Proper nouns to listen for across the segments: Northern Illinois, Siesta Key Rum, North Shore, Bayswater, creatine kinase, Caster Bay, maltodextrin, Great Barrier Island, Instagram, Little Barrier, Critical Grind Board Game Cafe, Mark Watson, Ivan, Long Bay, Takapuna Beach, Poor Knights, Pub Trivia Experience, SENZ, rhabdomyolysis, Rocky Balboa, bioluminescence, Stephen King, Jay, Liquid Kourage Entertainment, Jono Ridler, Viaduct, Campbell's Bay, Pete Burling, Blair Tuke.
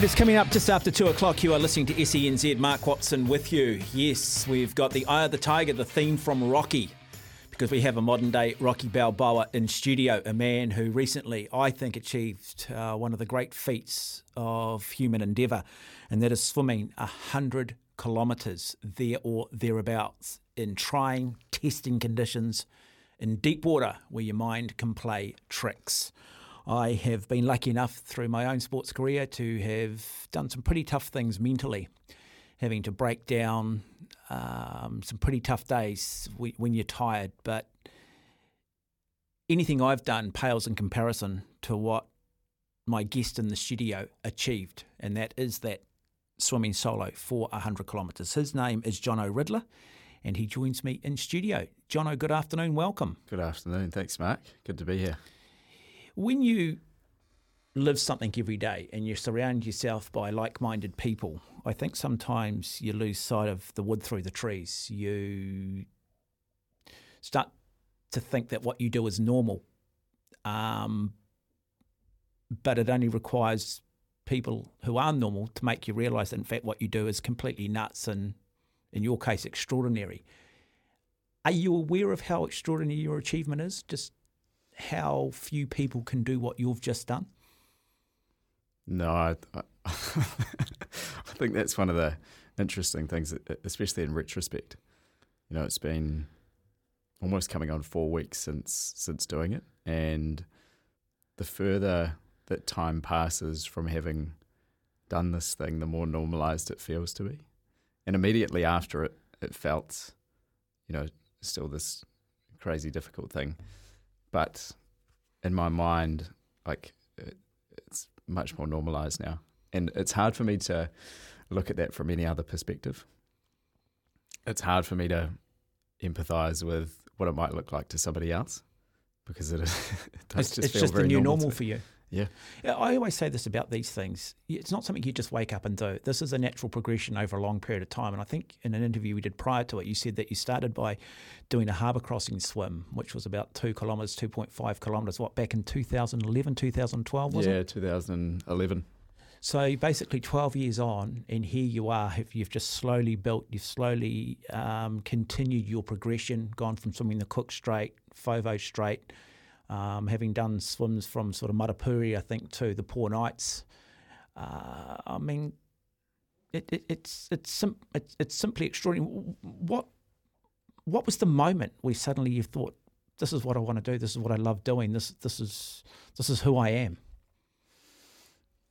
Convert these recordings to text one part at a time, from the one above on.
It is coming up just after 2 o'clock. You are listening to SENZ. Mark Watson with you. Yes, we've got the Eye of the Tiger, the theme from Rocky, because we have a modern-day Rocky Balboa in studio, a man who recently, I think, achieved one of the great feats of human endeavour, and that is swimming 100 kilometres there or thereabouts in trying, testing conditions in deep water where your mind can play tricks. I have been lucky enough through my own sports career to have done some pretty tough things mentally, having to break down some pretty tough days when you're tired. But anything I've done pales in comparison to what my guest in the studio achieved, and that is that swimming solo for 100 kilometres. His name is Jono Ridler, and he joins me in studio. Jono, good afternoon. Welcome. Good afternoon. Thanks, Mark. Good to be here. When you live something every day and you surround yourself by like-minded people, I think sometimes you lose sight of the wood through the trees. You start to think that what you do is normal, but it only requires people who are normal to make you realise that, in fact, what you do is completely nuts and, in your case, extraordinary. Are you aware of how extraordinary your achievement is? Just how few people can do what you've just done? No, I think that's one of the interesting things, especially in retrospect. You know, it's been almost coming on 4 weeks since doing it, and the further that time passes from having done this thing, the more normalised it feels to be. And immediately after it, it felt, you know, still this crazy difficult thing. But in my mind, like, it's much more normalised now. And it's hard for me to look at that from any other perspective. It's hard for me to empathise with what it might look like to somebody else, because it does just feel very normal. It's just the new normal for you. Yeah. I always say this about these things. It's not something you just wake up and do. This is a natural progression over a long period of time. And I think in an interview we did prior to it, you said that you started by doing a harbour crossing swim, which was about 2.5 kilometres, what, back in 2011, 2012, was it? Yeah, 2011. So basically 12 years on, and here you are. You've just slowly built, you've slowly continued your progression, gone from swimming the Cook Strait, Foveaux Strait, having done swims from sort of Matapuri, I think, to the Poor Knights. I mean, it's simply extraordinary. What was the moment where suddenly you thought, this is what I want to do, this is what I love doing, this is who I am?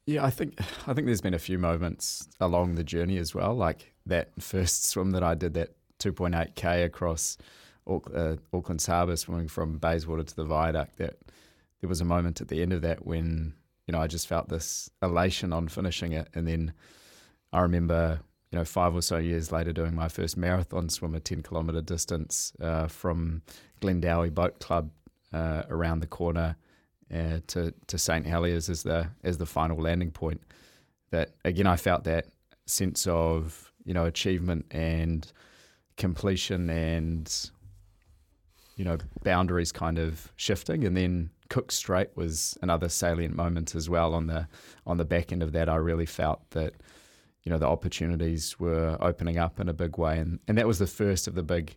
Yeah, I think there's been a few moments along the journey as well, like that first swim that I did, that 2.8k across Auckland's harbour, swimming from Bayswater to the Viaduct. That there was a moment at the end of that when, you know, I just felt this elation on finishing it. And then I remember, you know, 5 or so years later doing my first marathon swim, a 10-kilometre distance from Glendowie Boat Club around the corner to St Heliers as the final landing point. That again, I felt that sense of, you know, achievement and completion and, you know, boundaries kind of shifting. And then Cook Strait was another salient moment as well. On the back end of that, I really felt that, you know, the opportunities were opening up in a big way. And that was the first of the big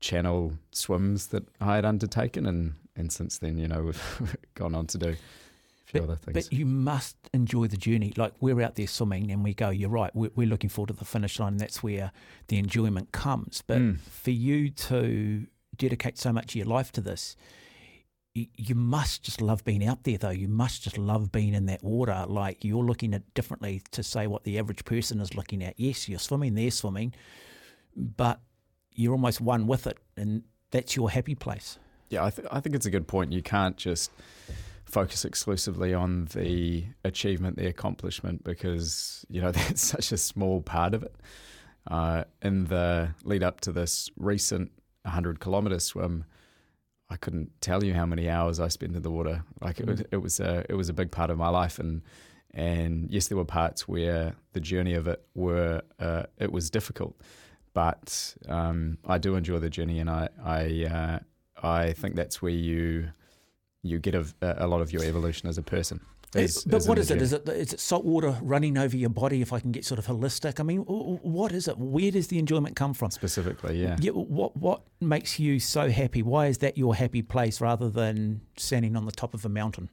channel swims that I had undertaken. And since then, you know, we've gone on to do a few other things. But you must enjoy the journey. Like, we're out there swimming and we go, you're right, we're looking forward to the finish line. And that's where the enjoyment comes. But for you to dedicate so much of your life to this, you must just love being out there, though. You must just love being in that water. Like, you're looking at differently to say what the average person is looking at. Yes, you're swimming, they're swimming, but you're almost one with it, and that's your happy place. Yeah, I think it's a good point. You can't just focus exclusively on the achievement, the accomplishment, because, you know, that's such a small part of it. In the lead up to this recent 100-kilometre swim, I couldn't tell you how many hours I spent in the water. Like, it was a big part of my life, and yes, there were parts where the journey of it was difficult, but I do enjoy the journey, and I think that's where you get a lot of your evolution as a person. But what is it? Is it salt water running over your body, if I can get sort of holistic? I mean, what is it? Where does the enjoyment come from? Specifically, yeah. What makes you so happy? Why is that your happy place rather than standing on the top of a mountain?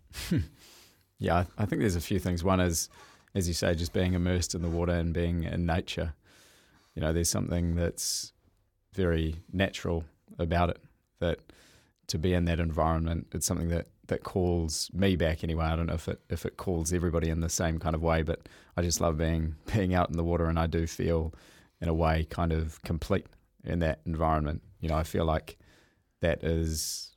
Yeah, I think there's a few things. One is, as you say, just being immersed in the water and being in nature. You know, there's something that's very natural about it, that to be in that environment, it's something that calls me back anyway. I don't know if it calls everybody in the same kind of way, but I just love being out in the water, and I do feel in a way kind of complete in that environment. You know, I feel like that is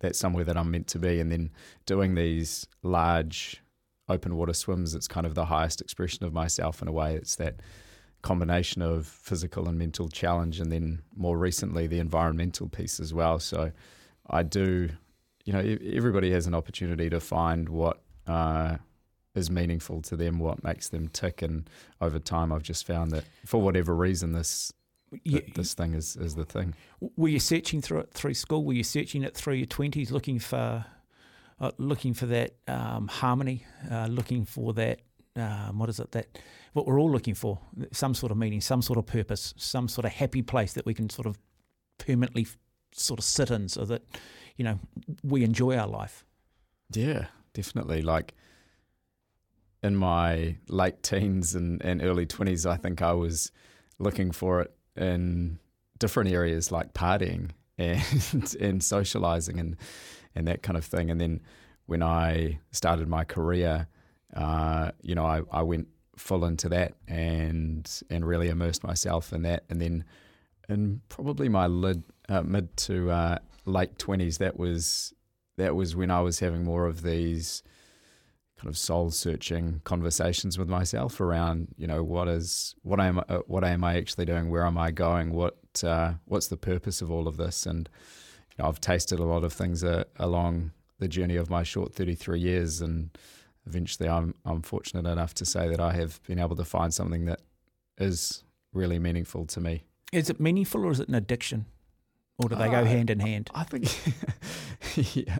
that's somewhere that I'm meant to be. And then doing these large open water swims, it's kind of the highest expression of myself in a way. It's that combination of physical and mental challenge, and then more recently the environmental piece as well. So I do, you know, everybody has an opportunity to find what is meaningful to them, what makes them tick, and over time I've just found that for whatever reason this thing is the thing. Were you searching through it through school? Were you searching it through your 20s, looking for that harmony, looking for that what we're all looking for, some sort of meaning, some sort of purpose, some sort of happy place that we can sort of permanently sort of sit in, so that, you know, we enjoy our life? Yeah, definitely. Like in my late teens and early 20s, I think I was looking for it in different areas like partying and socializing and that kind of thing. And then when I started my career, you know, I went full into that and really immersed myself in that. And then in probably my mid to late 20s, that was when I was having more of these kind of soul-searching conversations with myself around, you know, what am I actually doing? Where am I going? What's the purpose of all of this? And, you know, I've tasted a lot of things along the journey of my short 33 years, and eventually I'm fortunate enough to say that I have been able to find something that is really meaningful to me. Is it meaningful, or is it an addiction? Or do they go hand in hand? I think yeah.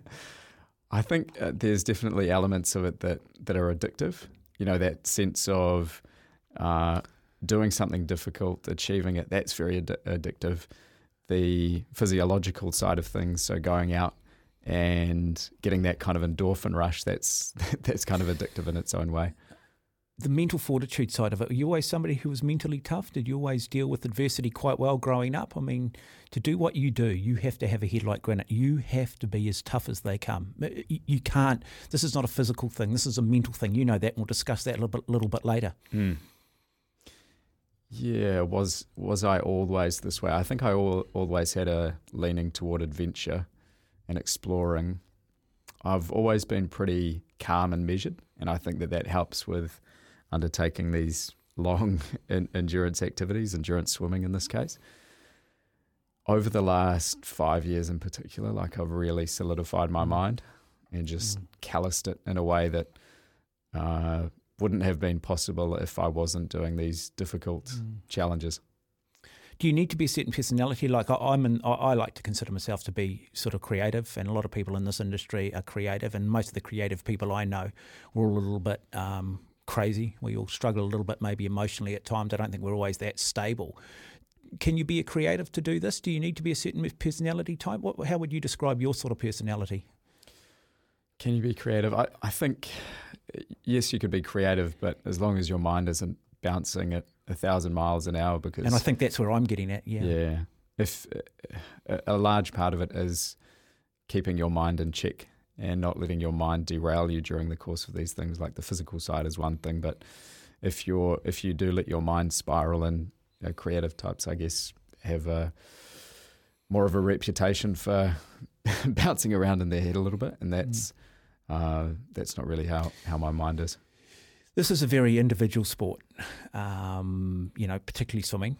I think there's definitely elements of it that are addictive. You know, that sense of doing something difficult, achieving it, that's very addictive. The physiological side of things, so going out and getting that kind of endorphin rush, that's kind of addictive in its own way. The mental fortitude side of it, were you always somebody who was mentally tough? Did you always deal with adversity quite well growing up? I mean, to do what you do, you have to have a head like granite. You have to be as tough as they come. You can't, this is not a physical thing, this is a mental thing. You know that, and we'll discuss that a little bit later. Mm. Yeah, was I always this way? I think I always had a leaning toward adventure and exploring. I've always been pretty calm and measured, and I think that helps with undertaking these long endurance activities, endurance swimming in this case. Over the last 5 years in particular, like, I've really solidified my mind and just calloused it in a way that wouldn't have been possible if I wasn't doing these difficult challenges. Do you need to be a certain personality? Like, I like to consider myself to be sort of creative, and a lot of people in this industry are creative, and most of the creative people I know were all a little bit crazy. We all struggle a little bit maybe emotionally at times. I don't think we're always that stable. Can you be a creative to do this? Do you need to be a certain personality type? How would you describe your sort of personality? Can you be creative? I think, yes, you could be creative, but as long as your mind isn't bouncing at 1,000 miles an hour, because, and I think that's where I'm getting at. Yeah. If a large part of it is keeping your mind in check and not letting your mind derail you during the course of these things. Like, the physical side is one thing, but if you do let your mind spiral, and, you know, creative types, I guess, have a more of a reputation for bouncing around in their head a little bit, and that's not really how my mind is. This is a very individual sport, you know, particularly swimming.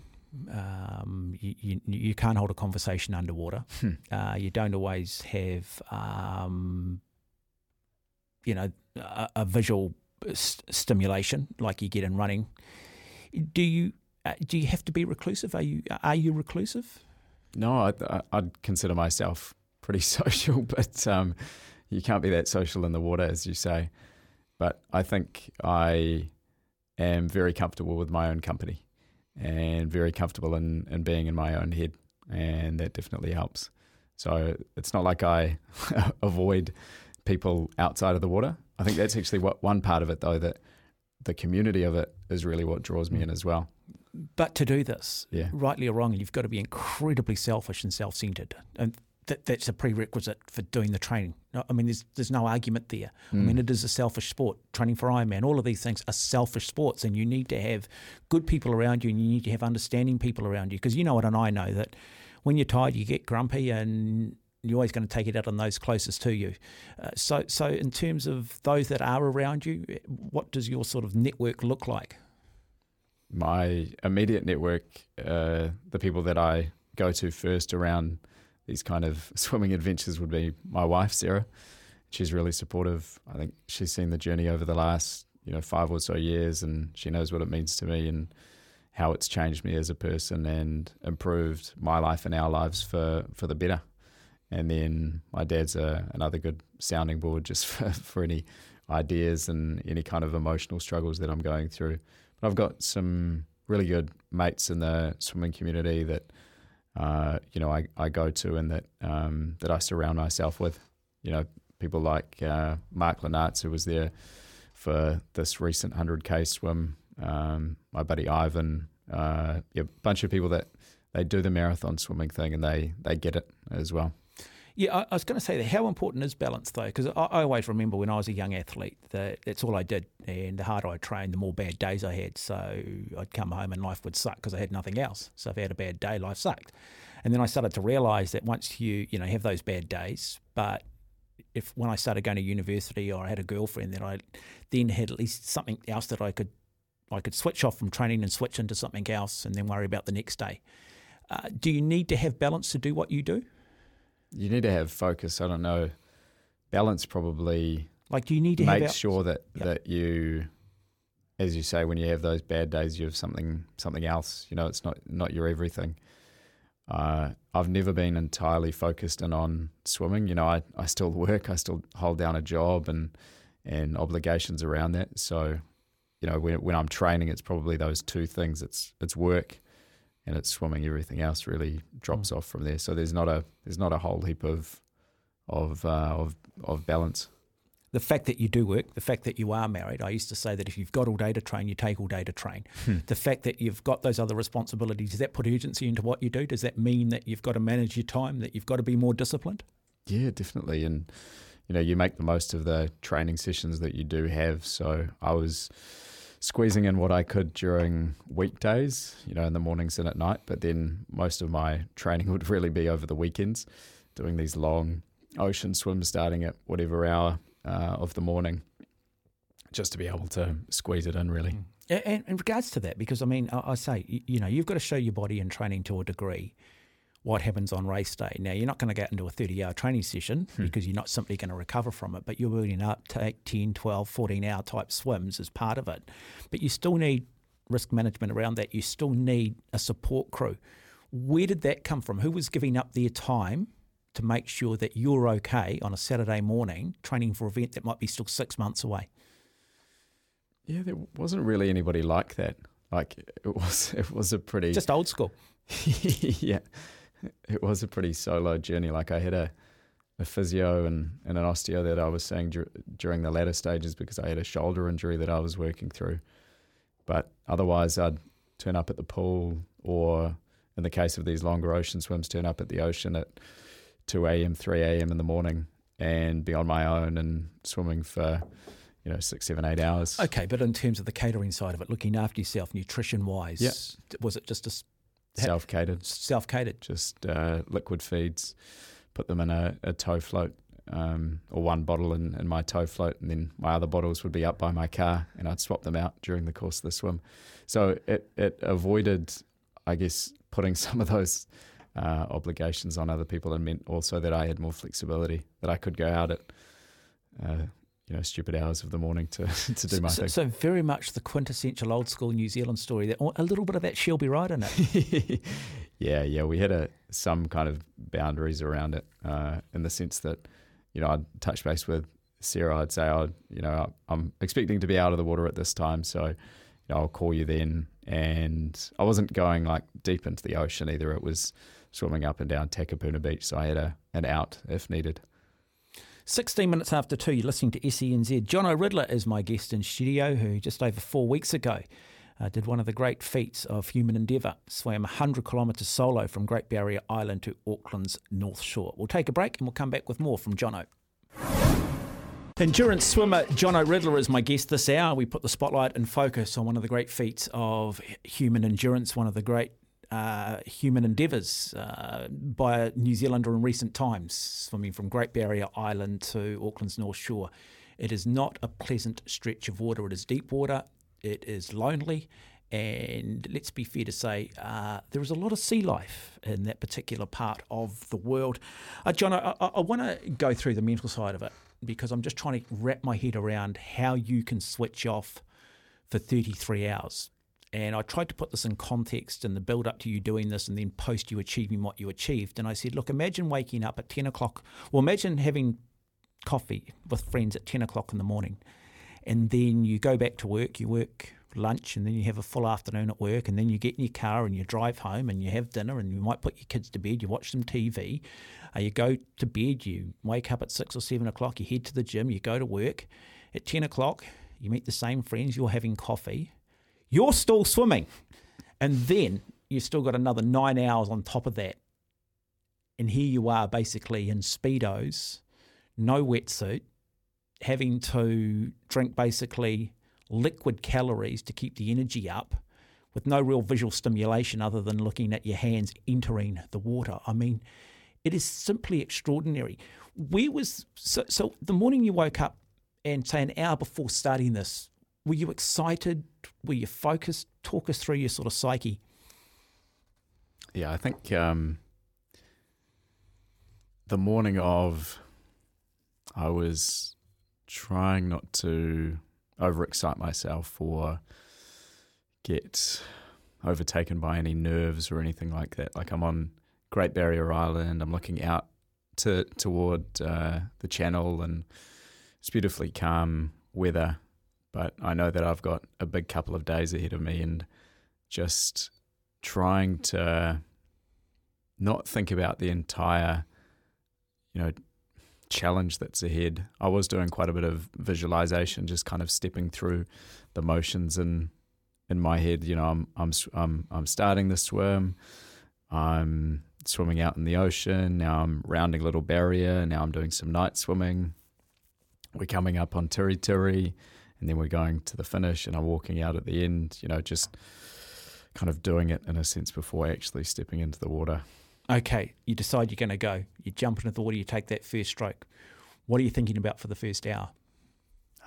You can't hold a conversation underwater. You don't always have, you know, a visual stimulation like you get in running. Do you have to be reclusive? Are you reclusive? No, I'd consider myself pretty social, but you can't be that social in the water, as you say. But I think I am very comfortable with my own company and very comfortable in being in my own head, and that definitely helps. So it's not like I avoid people outside of the water. I think that's actually what one part of it, though, that the community of it is really what draws me in as well. But to do this, rightly or wrongly, you've got to be incredibly selfish and self-centered. And that's a prerequisite for doing the training. I mean, there's no argument there. I mean, it is a selfish sport. Training for Ironman, all of these things are selfish sports, and you need to have good people around you, and you need to have understanding people around you, because you know it and I know that when you're tired, you get grumpy, and you're always going to take it out on those closest to you. So in terms of those that are around you, what does your sort of network look like? My immediate network, the people that I go to first around these kind of swimming adventures would be my wife, Sarah. She's really supportive. I think she's seen the journey over the last 5 or so years, and she knows what it means to me and how it's changed me as a person and improved my life and our lives for the better. And then my dad's another good sounding board just for any ideas and any kind of emotional struggles that I'm going through. But I've got some really good mates in the swimming community that I go to and that I surround myself with. People like Mark Lenartz, who was there for this recent 100K swim, my buddy Ivan, a bunch of people that they do the marathon swimming thing and they get it as well. Yeah, I was going to say that how important is balance, though? Because I always remember when I was a young athlete that that's all I did, and the harder I trained, the more bad days I had. So I'd come home and life would suck because I had nothing else. So if I had a bad day, life sucked. And then I started to realise that once you have those bad days, but when I started going to university or I had a girlfriend, that I then had at least something else that I could switch off from training and switch into something else and then worry about the next day. Do you need to have balance to do what you do? You need to have focus. I don't know. Balance probably. Like, do you need to make sure that you, as you say, when you have those bad days, you have something else. It's not your everything. I've never been entirely focused in on swimming. I still work. I still hold down a job and obligations around that. So, when I'm training, it's probably those two things. It's work. And it's swimming. Everything else really drops off from there. So there's not a whole heap of balance. The fact that you do work, the fact that you are married. I used to say that if you've got all day to train, you take all day to train. The fact that you've got those other responsibilities, does that put urgency into what you do? Does that mean that you've got to manage your time? That you've got to be more disciplined? Yeah, definitely. And you make the most of the training sessions that you do have. So I was squeezing in what I could during weekdays, in the mornings and at night, but then most of my training would really be over the weekends, doing these long ocean swims starting at whatever hour of the morning, just to be able to squeeze it in, really. And in regards to that, because, I mean, I say, you've got to show your body in training to a degree what happens on race day. Now, you're not going to get into a 30-hour training session because you're not simply going to recover from it, but you're building up to 8, 10, 12, 14-hour type swims as part of it. But you still need risk management around that. You still need a support crew. Where did that come from? Who was giving up their time to make sure that you're okay on a Saturday morning training for an event that might be still 6 months away? Yeah, there wasn't really anybody like that. Like, it was a pretty... Just old school. Yeah. It was a pretty solo journey. Like, I had a physio and an osteo that I was seeing during the latter stages because I had a shoulder injury that I was working through. But otherwise, I'd turn up at the pool or, in the case of these longer ocean swims, turn up at the ocean at 2 a.m., 3 a.m. in the morning and be on my own and swimming for 6, 7, 8 hours. Okay, but in terms of the catering side of it, looking after yourself nutrition-wise, was it just a... Self-catered. Just liquid feeds, put them in a tow float, or one bottle in my tow float, and then my other bottles would be up by my car, and I'd swap them out during the course of the swim. So it avoided, I guess, putting some of those obligations on other people, and meant also that I had more flexibility, that I could go out at stupid hours of the morning to do my thing. So very much the quintessential old school New Zealand story, that a little bit of that Shelby Ride in it. Yeah, we had some kind of boundaries around it in the sense that you know, I'd touch base with Sarah. I'd say, I'm expecting to be out of the water at this time, so I'll call you then. And I wasn't going like deep into the ocean either. It was swimming up and down Takapuna Beach, so I had an out if needed. 16 minutes after 2, you're listening to SENZ. Jono Ridler is my guest in studio, who just over 4 weeks ago did one of the great feats of human endeavour, swam 100 kilometres solo from Great Barrier Island to Auckland's North Shore. We'll take a break and we'll come back with more from Jono. Endurance swimmer Jono Ridler is my guest this hour. We put the spotlight and focus on one of the great feats of human endurance, one of the great human endeavours by a New Zealander in recent times, swimming from Great Barrier Island to Auckland's North Shore. It is not a pleasant stretch of water. It is deep water. It is lonely. And let's be fair to say there is a lot of sea life in that particular part of the world. Jono, I want to go through the mental side of it, because I'm just trying to wrap my head around how you can switch off for 33 hours. And I tried to put this in context and the build up to you doing this and then post you achieving what you achieved. And I said, look, imagine waking up at 10 o'clock. Well, imagine having coffee with friends at 10 o'clock in the morning. And then you go back to work, you work lunch, and then you have a full afternoon at work. And then you get in your car and you drive home and you have dinner and you might put your kids to bed, you watch some TV. You go to bed, you wake up at 6 or 7 o'clock, you head to the gym, you go to work. At 10 o'clock, you meet the same friends, you're having coffee. You're still swimming, and then you've still got another 9 hours on top of that. And here you are basically in Speedos, no wetsuit, having to drink basically liquid calories to keep the energy up, with no real visual stimulation other than looking at your hands entering the water. I mean, it is simply extraordinary. So the morning you woke up and say an hour before starting this, were you excited? Were you focused? Talk us through your sort of psyche. Yeah, I think the morning of, I was trying not to overexcite myself or get overtaken by any nerves or anything like that. Like, I'm on Great Barrier Island, I'm looking out toward the channel, and it's beautifully calm weather. But I know that I've got a big couple of days ahead of me, and just trying to not think about the entire, challenge that's ahead. I was doing quite a bit of visualization, just kind of stepping through the motions in my head. I'm starting the swim. I'm swimming out in the ocean. Now I'm rounding Little Barrier. Now I'm doing some night swimming. We're coming up on Tiritiri. And then we're going to the finish, and I'm walking out at the end, just kind of doing it in a sense before actually stepping into the water. Okay, you decide you're going to go. You jump into the water, you take that first stroke. What are you thinking about for the first hour?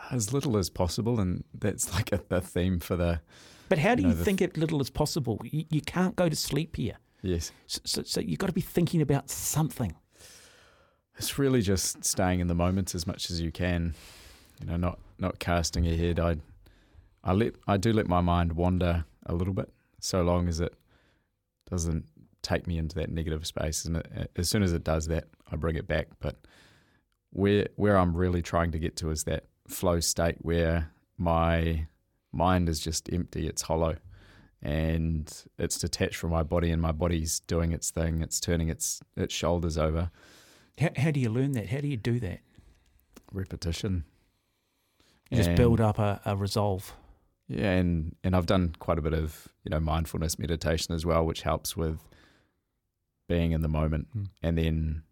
As little as possible, and that's like the theme for the... But how do you think it little as possible? You can't go to sleep here. Yes. So you've got to be thinking about something. It's really just staying in the moment as much as you can. Not casting ahead. I do let my mind wander a little bit, so long as it doesn't take me into that negative space. And as soon as it does that, I bring it back. But where I'm really trying to get to is that flow state where my mind is just empty, it's hollow, and it's detached from my body, and my body's doing its thing. It's turning its shoulders over. How do you learn that? How do you do that? Repetition. Just build up a resolve. Yeah, and I've done quite a bit of, mindfulness meditation as well, which helps with being in the moment. Mm. And then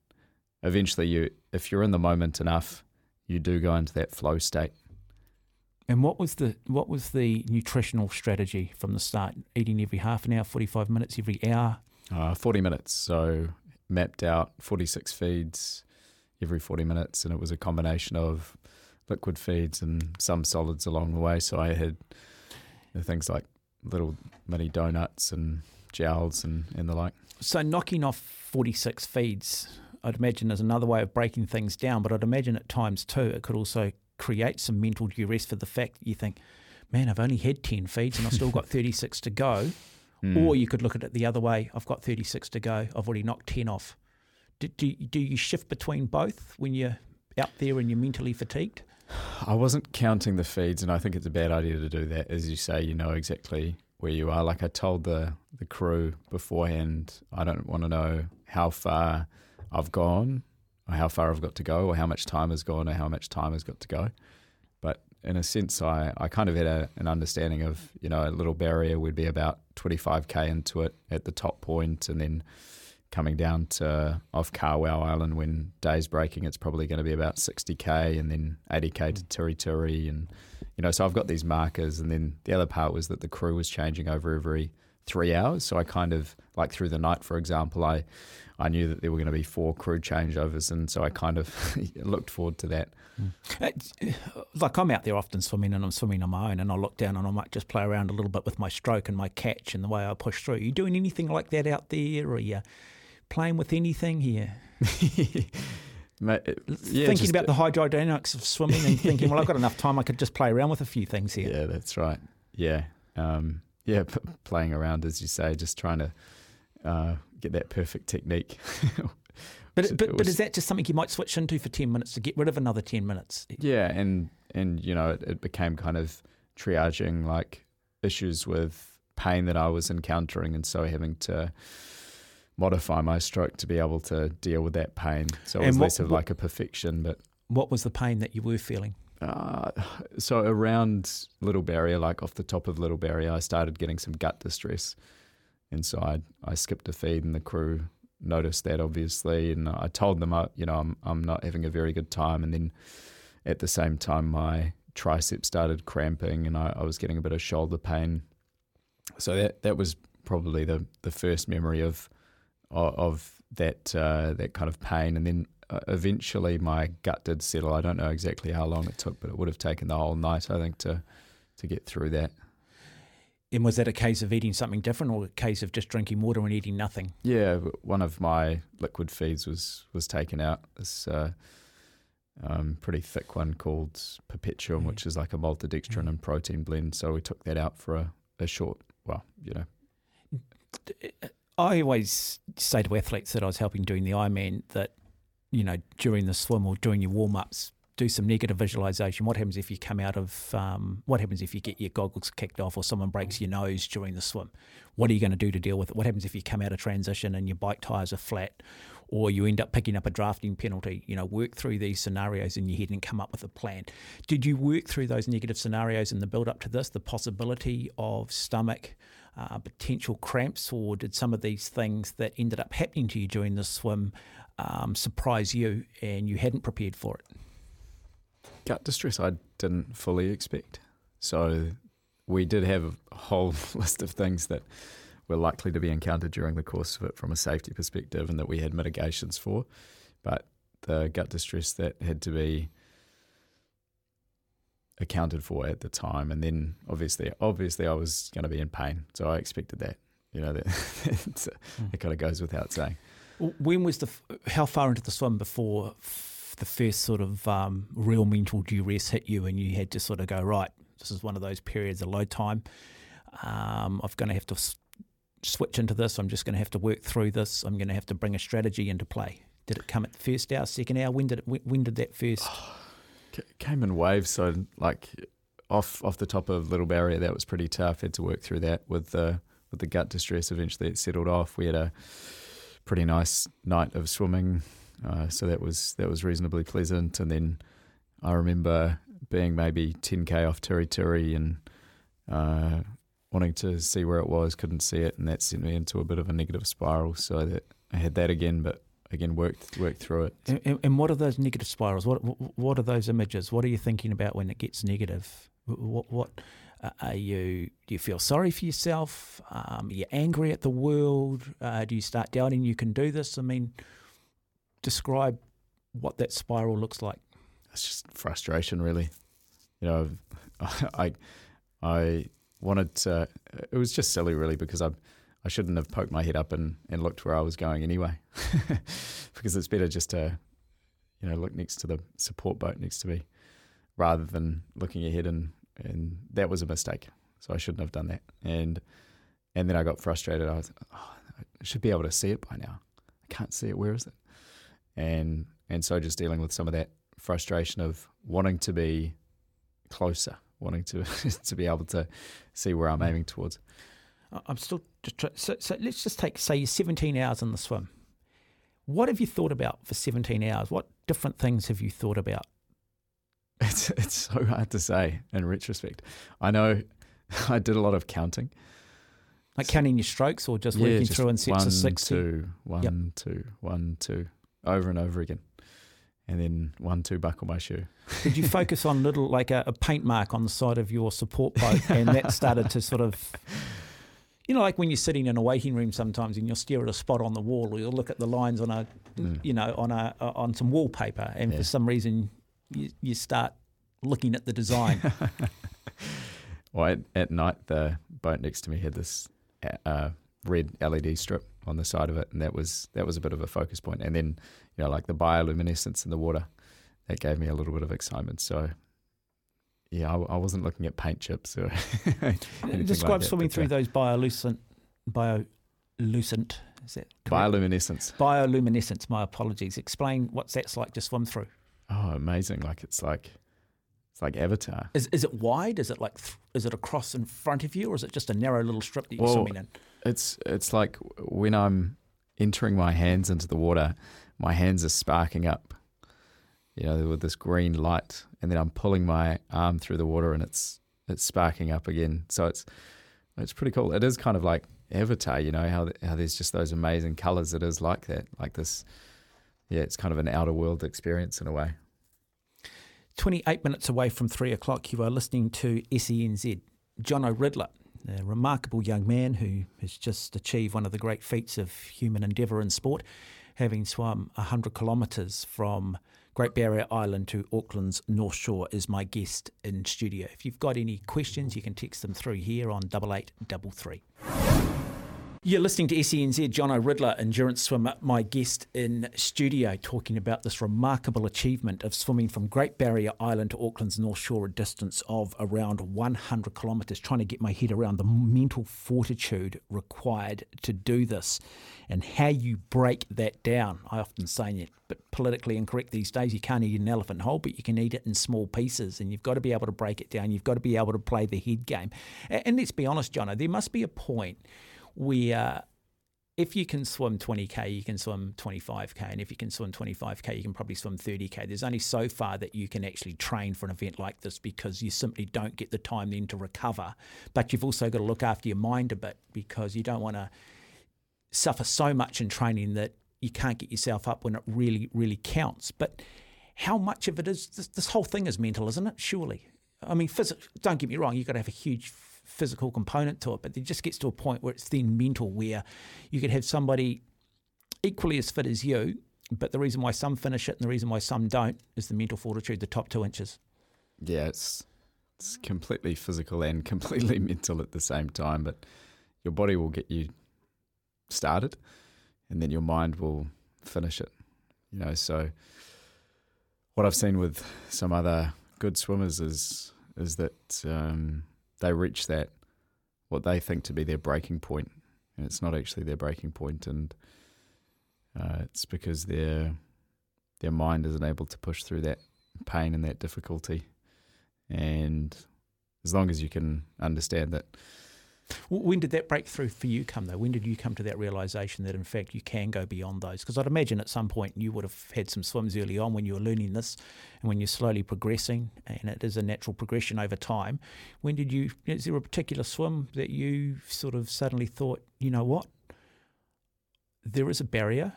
eventually if you're in the moment enough, you do go into that flow state. And what was the nutritional strategy from the start? Eating every half an hour, 45 minutes, every hour? 40 minutes. So mapped out 46 feeds every 40 minutes, and it was a combination of liquid feeds and some solids along the way. So I had things like little mini donuts and gels and the like. So knocking off 46 feeds, I'd imagine, is another way of breaking things down, but I'd imagine at times too it could also create some mental duress for the fact that you think, man, I've only had 10 feeds and I've still got 36 to go. Mm. Or you could look at it the other way, I've got 36 to go, I've already knocked 10 off. Do you shift between both when you're out there and you're mentally fatigued? I wasn't counting the feeds, and I think it's a bad idea to do that. As you say, you know exactly where you are. Like I told the crew beforehand, I don't want to know how far I've gone or how far I've got to go or how much time has gone or how much time has got to go. But in a sense, I kind of had an understanding of, you know, a Little Barrier would be about 25k into it at the top point, and then coming down to off Carwell Island when day's breaking, it's probably going to be about 60k, and then 80k to Tiritiri, and you know, so I've got these markers. And then the other part was that the crew was changing over every 3 hours, so I kind of, like through the night, for example, I knew that there were going to be 4 crew changeovers, and so I kind of looked forward to that. Like I'm out there often swimming, and I'm swimming on my own, and I look down and I might just play around a little bit with my stroke and my catch and the way I push through. Are you doing anything like that out there, or are you playing with anything here? Mate, thinking about the hydrodynamics of swimming and thinking, well, I've got enough time, I could just play around with a few things here. Yeah, that's right. Yeah. Yeah, playing around, as you say, just trying to get that perfect technique. but is that just something you might switch into for 10 minutes to get rid of another 10 minutes? Yeah, and you know, it became kind of triaging, like, issues with pain that I was encountering, and so having to modify my stroke to be able to deal with that pain. So it was less of like a perfection. But what was the pain that you were feeling? So around Little Barrier, like off the top of Little Barrier, I started getting some gut distress. And so I skipped a feed, and the crew noticed that, obviously. And I told them, you know, I'm not having a very good time. And then at the same time, my tricep started cramping, and I was getting a bit of shoulder pain. So that was probably the first memory of that kind of pain. And then eventually my gut did settle. I don't know exactly how long it took, but it would have taken the whole night, I think, to get through that. And was that a case of eating something different, or a case of just drinking water and eating nothing? Yeah, one of my liquid feeds was taken out, this pretty thick one called Perpetuum, which is like a maltodextrin and protein blend. So we took that out for a short, well, you know. I always say to athletes that I was helping doing the Ironman that, you know, during the swim or during your warm-ups, do some negative visualization. What happens if you come out of, what happens if you get your goggles kicked off or someone breaks your nose during the swim? What are you going to do to deal with it? What happens if you come out of transition and your bike tires are flat, or you end up picking up a drafting penalty? You know, work through these scenarios in your head and come up with a plan. Did you work through those negative scenarios in the build-up to this, the possibility of stomach potential cramps, or did some of these things that ended up happening to you during the swim surprise you and you hadn't prepared for it? Gut distress I didn't fully expect. So we did have a whole list of things that were likely to be encountered during the course of it from a safety perspective, and that we had mitigations for. But the gut distress that had to be accounted for at the time, and then obviously I was going to be in pain, so I expected that. You know, it kind of goes without saying. When was how far into the swim before the first sort of real mental duress hit you, and you had to sort of go, right, this is one of those periods of low time. I'm going to have to switch into this. I'm just going to have to work through this. I'm going to have to bring a strategy into play. Did it come at the first hour, second hour? When did that first? It came in waves. So like off the top of Little Barrier, that was pretty tough. Had to work through that with the gut distress. Eventually it settled off. We had a pretty nice night of swimming, so that was reasonably pleasant. And then I remember being maybe 10k off Tiritiri and wanting to see where it was, couldn't see it, and that sent me into a bit of a negative spiral. So that I had that again, but again, worked through it. And what are those negative spirals? What are those images? What are you thinking about when it gets negative? What are you? Do you feel sorry for yourself? Are you angry at the world? Do you start doubting you can do this? I mean, describe what that spiral looks like. It's just frustration, really. You know, I wanted to. It was just silly, really, because I shouldn't have poked my head up and looked where I was going anyway, because it's better just to, you know, look next to the support boat next to me rather than looking ahead, and that was a mistake. So I shouldn't have done that. And then I got frustrated. I was, I should be able to see it by now. I can't see it. Where is it? And so just dealing with some of that frustration of wanting to be closer, wanting to to be able to see where I'm aiming towards. I'm still just so let's just take, say, 17 hours in the swim. What have you thought about for 17 hours? What different things have you thought about? It's so hard to say in retrospect. I know I did a lot of counting. Like counting your strokes or just working just through in sets of 60? 1, 2, 1, 2, 1, 2, over and over again. And then 1, 2, buckle my shoe. Did you focus on little, like a paint mark on the side of your support boat, and that started to sort of... You know, like when you're sitting in a waiting room sometimes and you'll stare at a spot on the wall, or you'll look at the lines on a, you know, on some wallpaper, and for some reason you start looking at the design. Well, at night the boat next to me had this red LED strip on the side of it, and that was a bit of a focus point. And then, you know, like the bioluminescence in the water, that gave me a little bit of excitement. So. Yeah, I wasn't looking at paint chips or anything. Describe like that, swimming through those bioluminescent, is that correct? Bioluminescence, my apologies. Explain what that's like to swim through. Oh, amazing. Like it's like Avatar. Is it wide? Is it like is it across in front of you, or is it just a narrow little strip that you're swimming in? It's like when I'm entering my hands into the water, my hands are sparking up, you know, with this green light, and then I'm pulling my arm through the water and it's sparking up again. So it's pretty cool. It is kind of like Avatar, you know, how there's just those amazing colours. It is like that, like this. Yeah, it's kind of an outer world experience in a way. 28 minutes away from 3 o'clock, you are listening to SENZ. Jono Ridler, a remarkable young man who has just achieved one of the great feats of human endeavour in sport, having swum 100 kilometres from Great Barrier Island to Auckland's North Shore, is my guest in studio. If you've got any questions, you can text them through here on 8833. You're listening to SENZ. Jono Ridler, endurance swimmer, my guest in studio, talking about this remarkable achievement of swimming from Great Barrier Island to Auckland's North Shore, a distance of around 100 kilometres, trying to get my head around the mental fortitude required to do this and how you break that down. I often say it, but politically incorrect these days, you can't eat an elephant whole, but you can eat it in small pieces, and you've got to be able to break it down. You've got to be able to play the head game. And let's be honest, Jono, there must be a point where if you can swim 20k, you can swim 25k, and if you can swim 25k, you can probably swim 30k. There's only so far that you can actually train for an event like this, because you simply don't get the time then to recover. But you've also got to look after your mind a bit, because you don't want to suffer so much in training that you can't get yourself up when it really, really counts. But how much of it is, this whole thing is mental, isn't it? Surely. I mean, don't get me wrong, you've got to have a huge physical component to it, but it just gets to a point where it's then mental, where you could have somebody equally as fit as you, but the reason why some finish it and the reason why some don't is the mental fortitude, the top 2 inches. Yeah, it's completely physical and completely mental at the same time, but your body will get you started and then your mind will finish it, you know. So what I've seen with some other good swimmers is that they reach that, what they think to be their breaking point, and it's not actually their breaking point, and it's because their mind isn't able to push through that pain and that difficulty. And as long as you can understand that. When did that breakthrough for you come, though? When did you come to that realisation that, in fact, you can go beyond those? Because I'd imagine at some point you would have had some swims early on when you were learning this and when you're slowly progressing, and it is a natural progression over time. When did you – is there a particular swim that you sort of suddenly thought, you know what, there is a barrier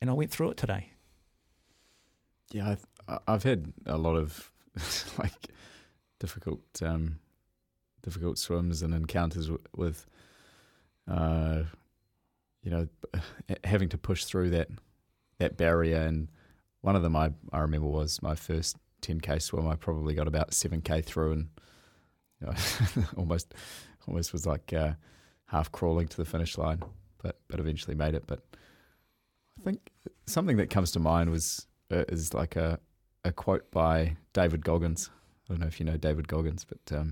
and I went through it today? Yeah, I've had a lot of like difficult swims and encounters with you know, having to push through that barrier. And one of them I remember was my first 10k swim. I probably got about 7k through, and you know, almost was like half crawling to the finish line, but eventually made it. But I think something that comes to mind was is like a quote by David Goggins. I don't know if you know David Goggins, but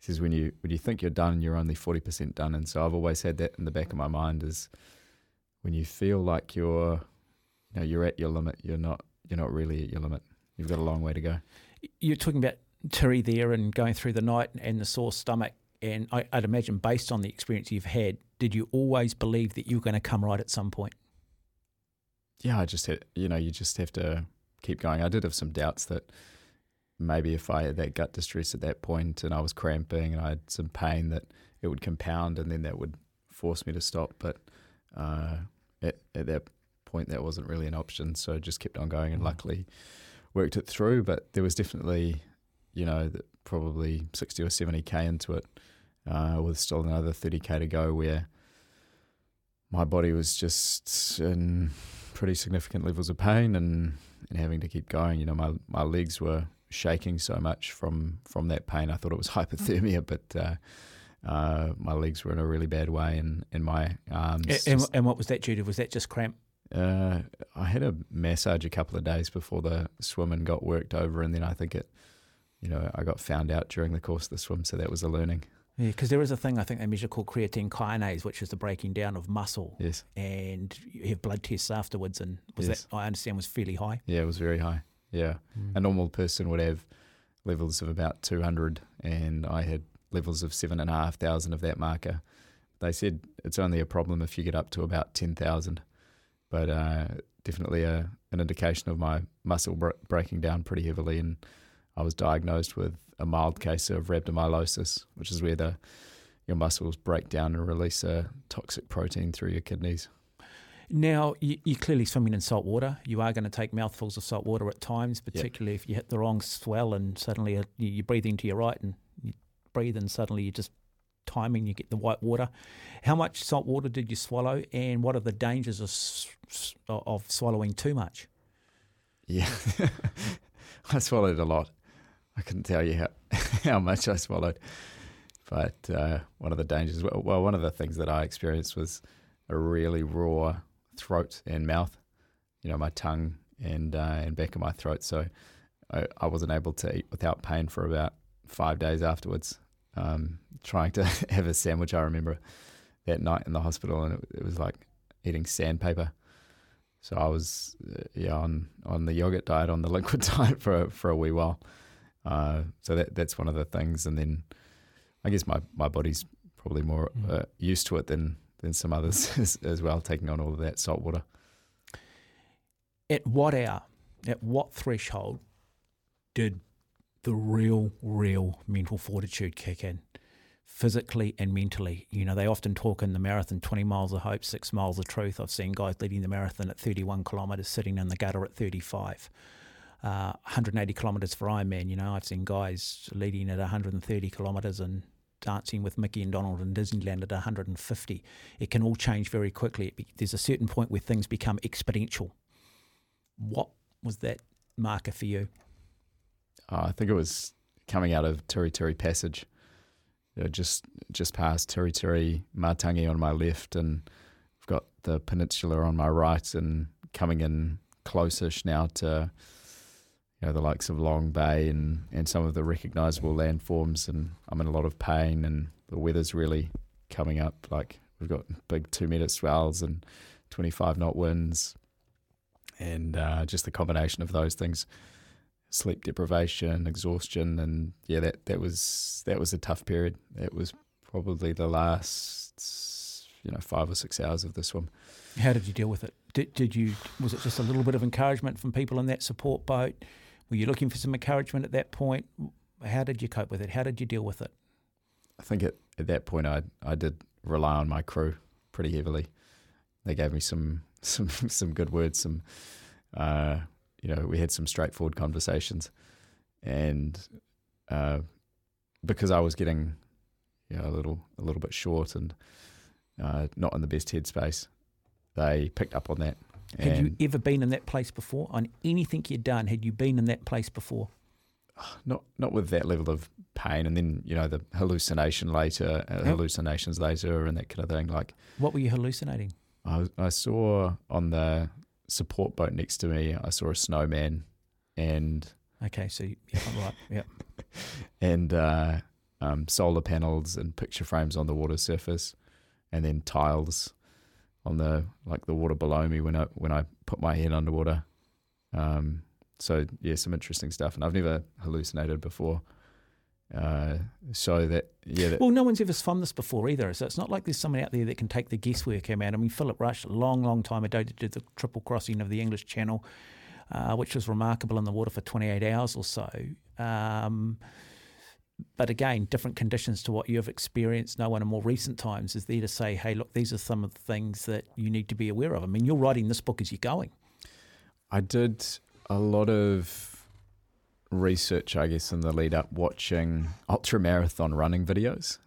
he says, when you think you're done, you're only 40% done. And so I've always had that in the back of my mind, is when you feel like you're at your limit, you're not really at your limit. You've got a long way to go. You're talking about Tiri there and going through the night and the sore stomach. And I'd imagine, based on the experience you've had, did you always believe that you were going to come right at some point? Yeah, I just had, you just have to keep going. I did have some doubts that maybe if I had that gut distress at that point and I was cramping and I had some pain, that it would compound and then that would force me to stop. But at that point, that wasn't really an option. So I just kept on going and luckily worked it through. But there was definitely, probably 60 or 70K into it with still another 30K to go, where my body was just in pretty significant levels of pain and having to keep going. My legs were shaking so much from that pain. I thought it was hypothermia, but my legs were in a really bad way and my arms. And what was that due to? Was that just cramp? I had a massage a couple of days before the swim and got worked over, and then I think it, I got found out during the course of the swim, so that was a learning. Yeah, because there is a thing I think they measure called creatine kinase, which is the breaking down of muscle. Yes. And you have blood tests afterwards, and that, I understand, was fairly high? Yeah, it was very high, yeah. Mm. A normal person would have levels of about 200, and I had levels of 7,500 of that marker. They said it's only a problem if you get up to about 10,000, but definitely an indication of my muscle breaking down pretty heavily, and I was diagnosed with a mild case of rhabdomyolysis, which is where your muscles break down and release a toxic protein through your kidneys. Now, you're clearly swimming in salt water. You are going to take mouthfuls of salt water at times, particularly if you hit the wrong swell and suddenly you breathe into your right and you breathe and suddenly you're just timing, you get the white water. How much salt water did you swallow, and what are the dangers of swallowing too much? Yeah, I swallowed a lot. I couldn't tell you how much I swallowed, but one of the dangers, one of the things that I experienced was a really raw throat and mouth, my tongue and back of my throat. So I wasn't able to eat without pain for about 5 days afterwards, trying to have a sandwich. I remember that night in the hospital, and it was like eating sandpaper. So I was on the yogurt diet, on the liquid diet for a wee while. So that's one of the things, and then I guess my body's probably more used to it than some others as well, taking on all of that salt water. At what hour, at what threshold did the real mental fortitude kick in, physically and mentally? They often talk in the marathon, 20 miles of hope, 6 miles of truth. I've seen guys leading the marathon at 31 kilometres, sitting in the gutter at 35. 180 kilometres for Ironman. I've seen guys leading at 130 kilometres and dancing with Mickey and Donald in Disneyland at 150. It can all change very quickly. There's a certain point where things become exponential. What was that marker for you? I think it was coming out of Tiritiri Passage, just past Tiritiri Matangi on my left, and I've got the peninsula on my right, and coming in close-ish now to the likes of Long Bay and some of the recognisable landforms, and I'm in a lot of pain, and the weather's really coming up. Like, we've got big 2-metre swells and 25-knot winds, and just the combination of those things, sleep deprivation, exhaustion, and that was a tough period. It was probably the last 5 or 6 hours of the swim. How did you deal with it? Was it just a little bit of encouragement from people in that support boat? Were you looking for some encouragement at that point? How did you cope with it? How did you deal with it? I think at that point I did rely on my crew pretty heavily. They gave me some good words. Some we had some straightforward conversations, and because I was getting a little bit short and not in the best headspace, they picked up on that. Had you ever been in that place before? On anything you'd done, had you been in that place before? Not with that level of pain, and then the hallucinations later, and that kind of thing. Like, what were you hallucinating? I saw on the support boat next to me, I saw a snowman, and okay, so I'm right, yeah, and solar panels and picture frames on the water surface, and then tiles on the water below me when I put my head underwater, So yeah, some interesting stuff, and I've never hallucinated before. So that yeah. Well, no one's ever swum this before either, so it's not like there's someone out there that can take the guesswork out. I mean, Philip Rush, long time ago, did the triple crossing of the English Channel, which was remarkable in the water for 28 hours or so. But again, different conditions to what you've experienced. No one in more recent times is there to say, hey, look, these are some of the things that you need to be aware of. I mean, you're writing this book as you're going. I did a lot of research, I guess, in the lead up, watching ultramarathon running videos.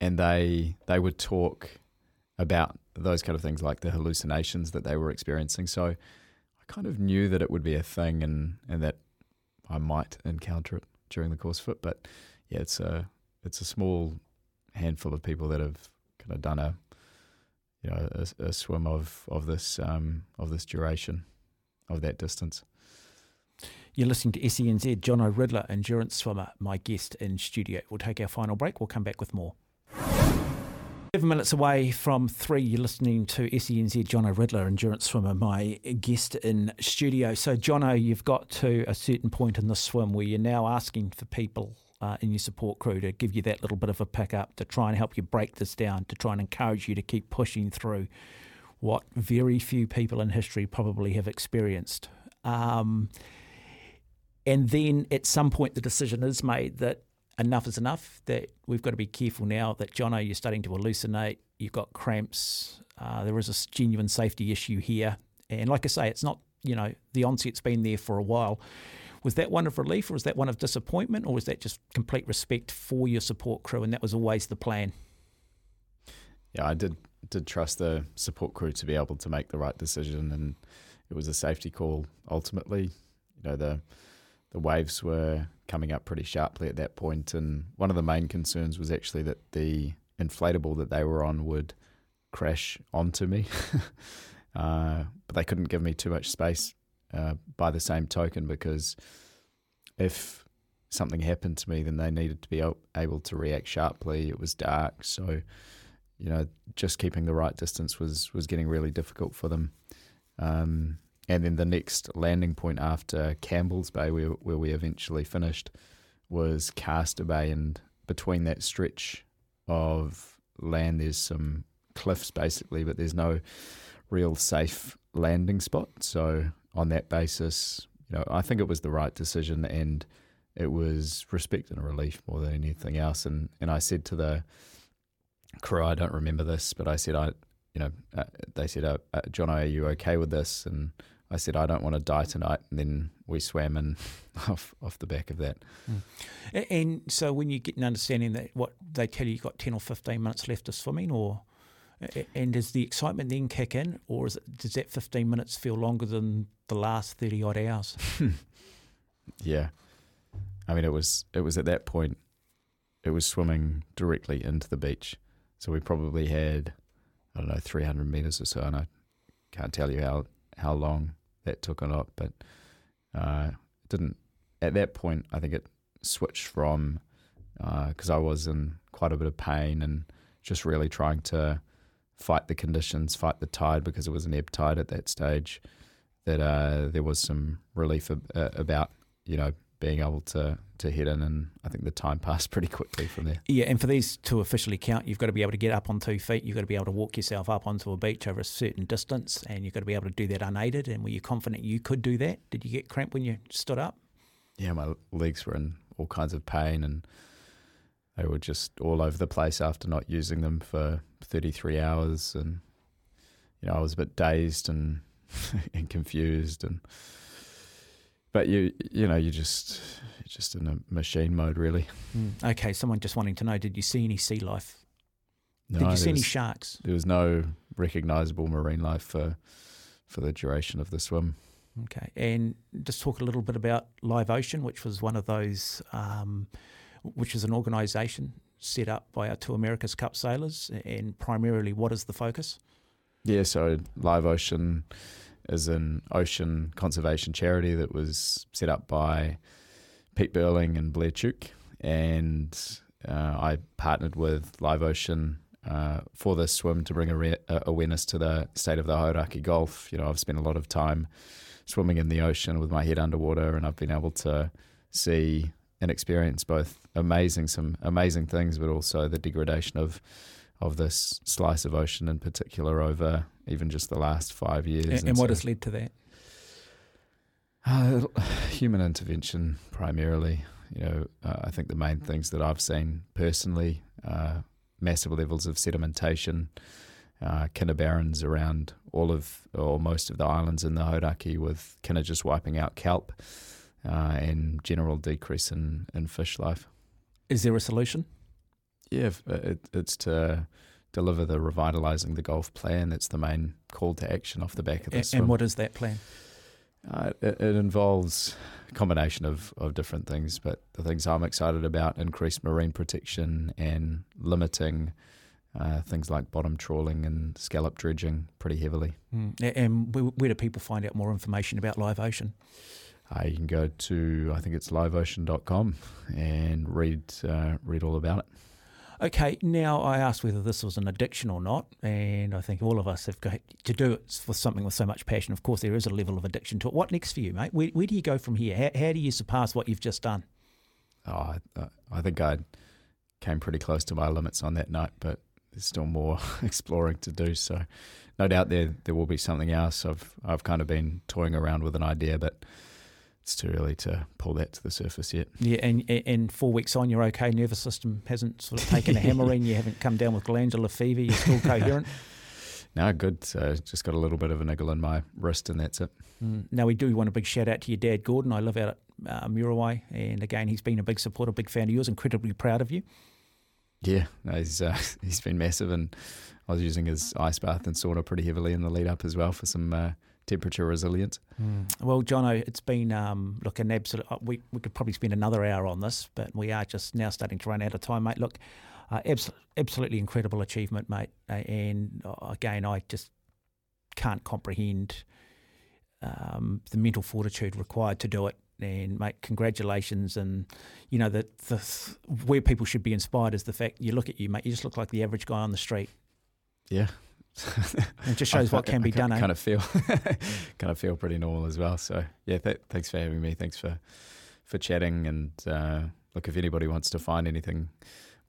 And they would talk about those kind of things, like the hallucinations that they were experiencing. So I kind of knew that it would be a thing and that I might encounter it during the course of it. But yeah, it's a small handful of people that have kind of done a swim of this duration, of that distance. You're listening to SENZ, Jono Ridler, endurance swimmer, my guest in studio. We'll take our final break. We'll come back with more. 7 minutes away from 3, you're listening to SENZ, Jono Ridler, endurance swimmer, my guest in studio. So, Jono, you've got to a certain point in the swim where you're now asking for people in your support crew to give you that little bit of a pick-up, to try and help you break this down, to try and encourage you to keep pushing through what very few people in history probably have experienced. And then at some point the decision is made that enough is enough, that we've got to be careful now that, Jono, you're starting to hallucinate, you've got cramps, there is a genuine safety issue here. And like I say, it's not, the onset's been there for a while. Was that one of relief, or was that one of disappointment, or was that just complete respect for your support crew and that was always the plan? Yeah, I did trust the support crew to be able to make the right decision, and it was a safety call ultimately. The waves were coming up pretty sharply at that point, and one of the main concerns was actually that the inflatable that they were on would crash onto me. But they couldn't give me too much space by the same token, because if something happened to me, then they needed to be able to react sharply. It was dark, so just keeping the right distance was getting really difficult for them. And then the next landing point after Campbell's Bay, where we eventually finished, was Caster Bay. And between that stretch of land, there's some cliffs basically, but there's no real safe landing spot. So on that basis, I think it was the right decision, and it was respect and relief more than anything else. And I said to the crew, I don't remember this, but I said, they said, Jono, are you okay with this? And I said, I don't want to die tonight. And then we swam in off the back of that. Mm. And so when you get an understanding that what they tell you, you've got 10 or 15 minutes left of swimming, and does the excitement then kick in, or does that 15 minutes feel longer than the last 30-odd hours? Yeah. I mean, it was at that point, it was swimming directly into the beach. So we probably had, 300 metres or so, and I can't tell you how long that took or not, but it didn't. At that point, I think it switched from, because I was in quite a bit of pain and just really trying to fight the conditions, fight the tide, because it was an ebb tide at that stage, that there was some relief about, being able to head in, and I think the time passed pretty quickly from there. Yeah, and for these to officially count, you've got to be able to get up on 2 feet, you've got to be able to walk yourself up onto a beach over a certain distance, and you've got to be able to do that unaided. And were you confident you could do that? Did you get cramp when you stood up? Yeah, my legs were in all kinds of pain, and they were just all over the place after not using them for 33 hours. And, I was a bit dazed and and confused, and... But you're just in a machine mode, really. Mm. Okay, someone just wanting to know, did you see any sea life? No, did you see any sharks? There was no recognisable marine life for the duration of the swim. Okay, and just talk a little bit about Live Ocean, which was one of those, which is an organisation set up by our Two Americas Cup sailors, and primarily what is the focus? Yeah, so Live Ocean is an ocean conservation charity that was set up by Pete Burling and Blair Tuke, and I partnered with Live Ocean for this swim to bring awareness to the state of the Hauraki Gulf. I've spent a lot of time swimming in the ocean with my head underwater, and I've been able to see and experience both some amazing things, but also the degradation of this slice of ocean in particular over even just the last 5 years. And what has led to that? Human intervention primarily. I think the main things that I've seen personally are massive levels of sedimentation, kinnabarrens around all of or most of the islands in the Hauraki, with kinna just wiping out kelp and general decrease in fish life. Is there a solution? Yeah, it's to deliver the Revitalising the Gulf plan. That's the main call to action off the back of this. And what is that plan? It involves a combination of different things, but the things I'm excited about: increased marine protection and limiting things like bottom trawling and scallop dredging pretty heavily. And where do people find out more information about Live Ocean? You can go to, I think it's liveocean.com, and read all about it. Okay, now I asked whether this was an addiction or not, and I think all of us have got to do it for something with so much passion. Of course, there is a level of addiction to it. What next for you, mate? Where do you go from here? How do you surpass what you've just done? I think I came pretty close to my limits on that night, but there's still more exploring to do. So no doubt there will be something else. I've kind of been toying around with an idea, but it's too early to pull that to the surface yet. Yeah, and 4 weeks on, you're okay. Nervous system hasn't sort of taken a hammering. You haven't come down with glandular fever. You're still coherent. No, good. Just got a little bit of a niggle in my wrist, and that's it. Now, we do want a big shout out to your dad, Gordon. I live out at Murawai, and again, he's been a big supporter, big fan of yours. Incredibly proud of you. Yeah, no, he's been massive, and I was using his ice bath and sauna pretty heavily in the lead up as well for some temperature resilience. Well, Jono, it's been an absolute. We could probably spend another hour on this, but we are just now starting to run out of time, mate. Look, absolutely incredible achievement, mate. And again, I just can't comprehend the mental fortitude required to do it. And mate, congratulations. And you know that where people should be inspired is the fact you look at you, mate. You just look like the average guy on the street. Yeah. It just shows what can be done. I kind of feel pretty normal as well. So yeah, thanks for having me. Thanks for chatting. And look, if anybody wants to find anything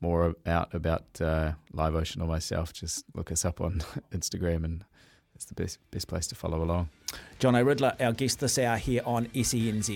more out about Live Ocean or myself, just look us up on Instagram, and it's the best place to follow along. Jono Ridler, our guest this hour here on SENZ.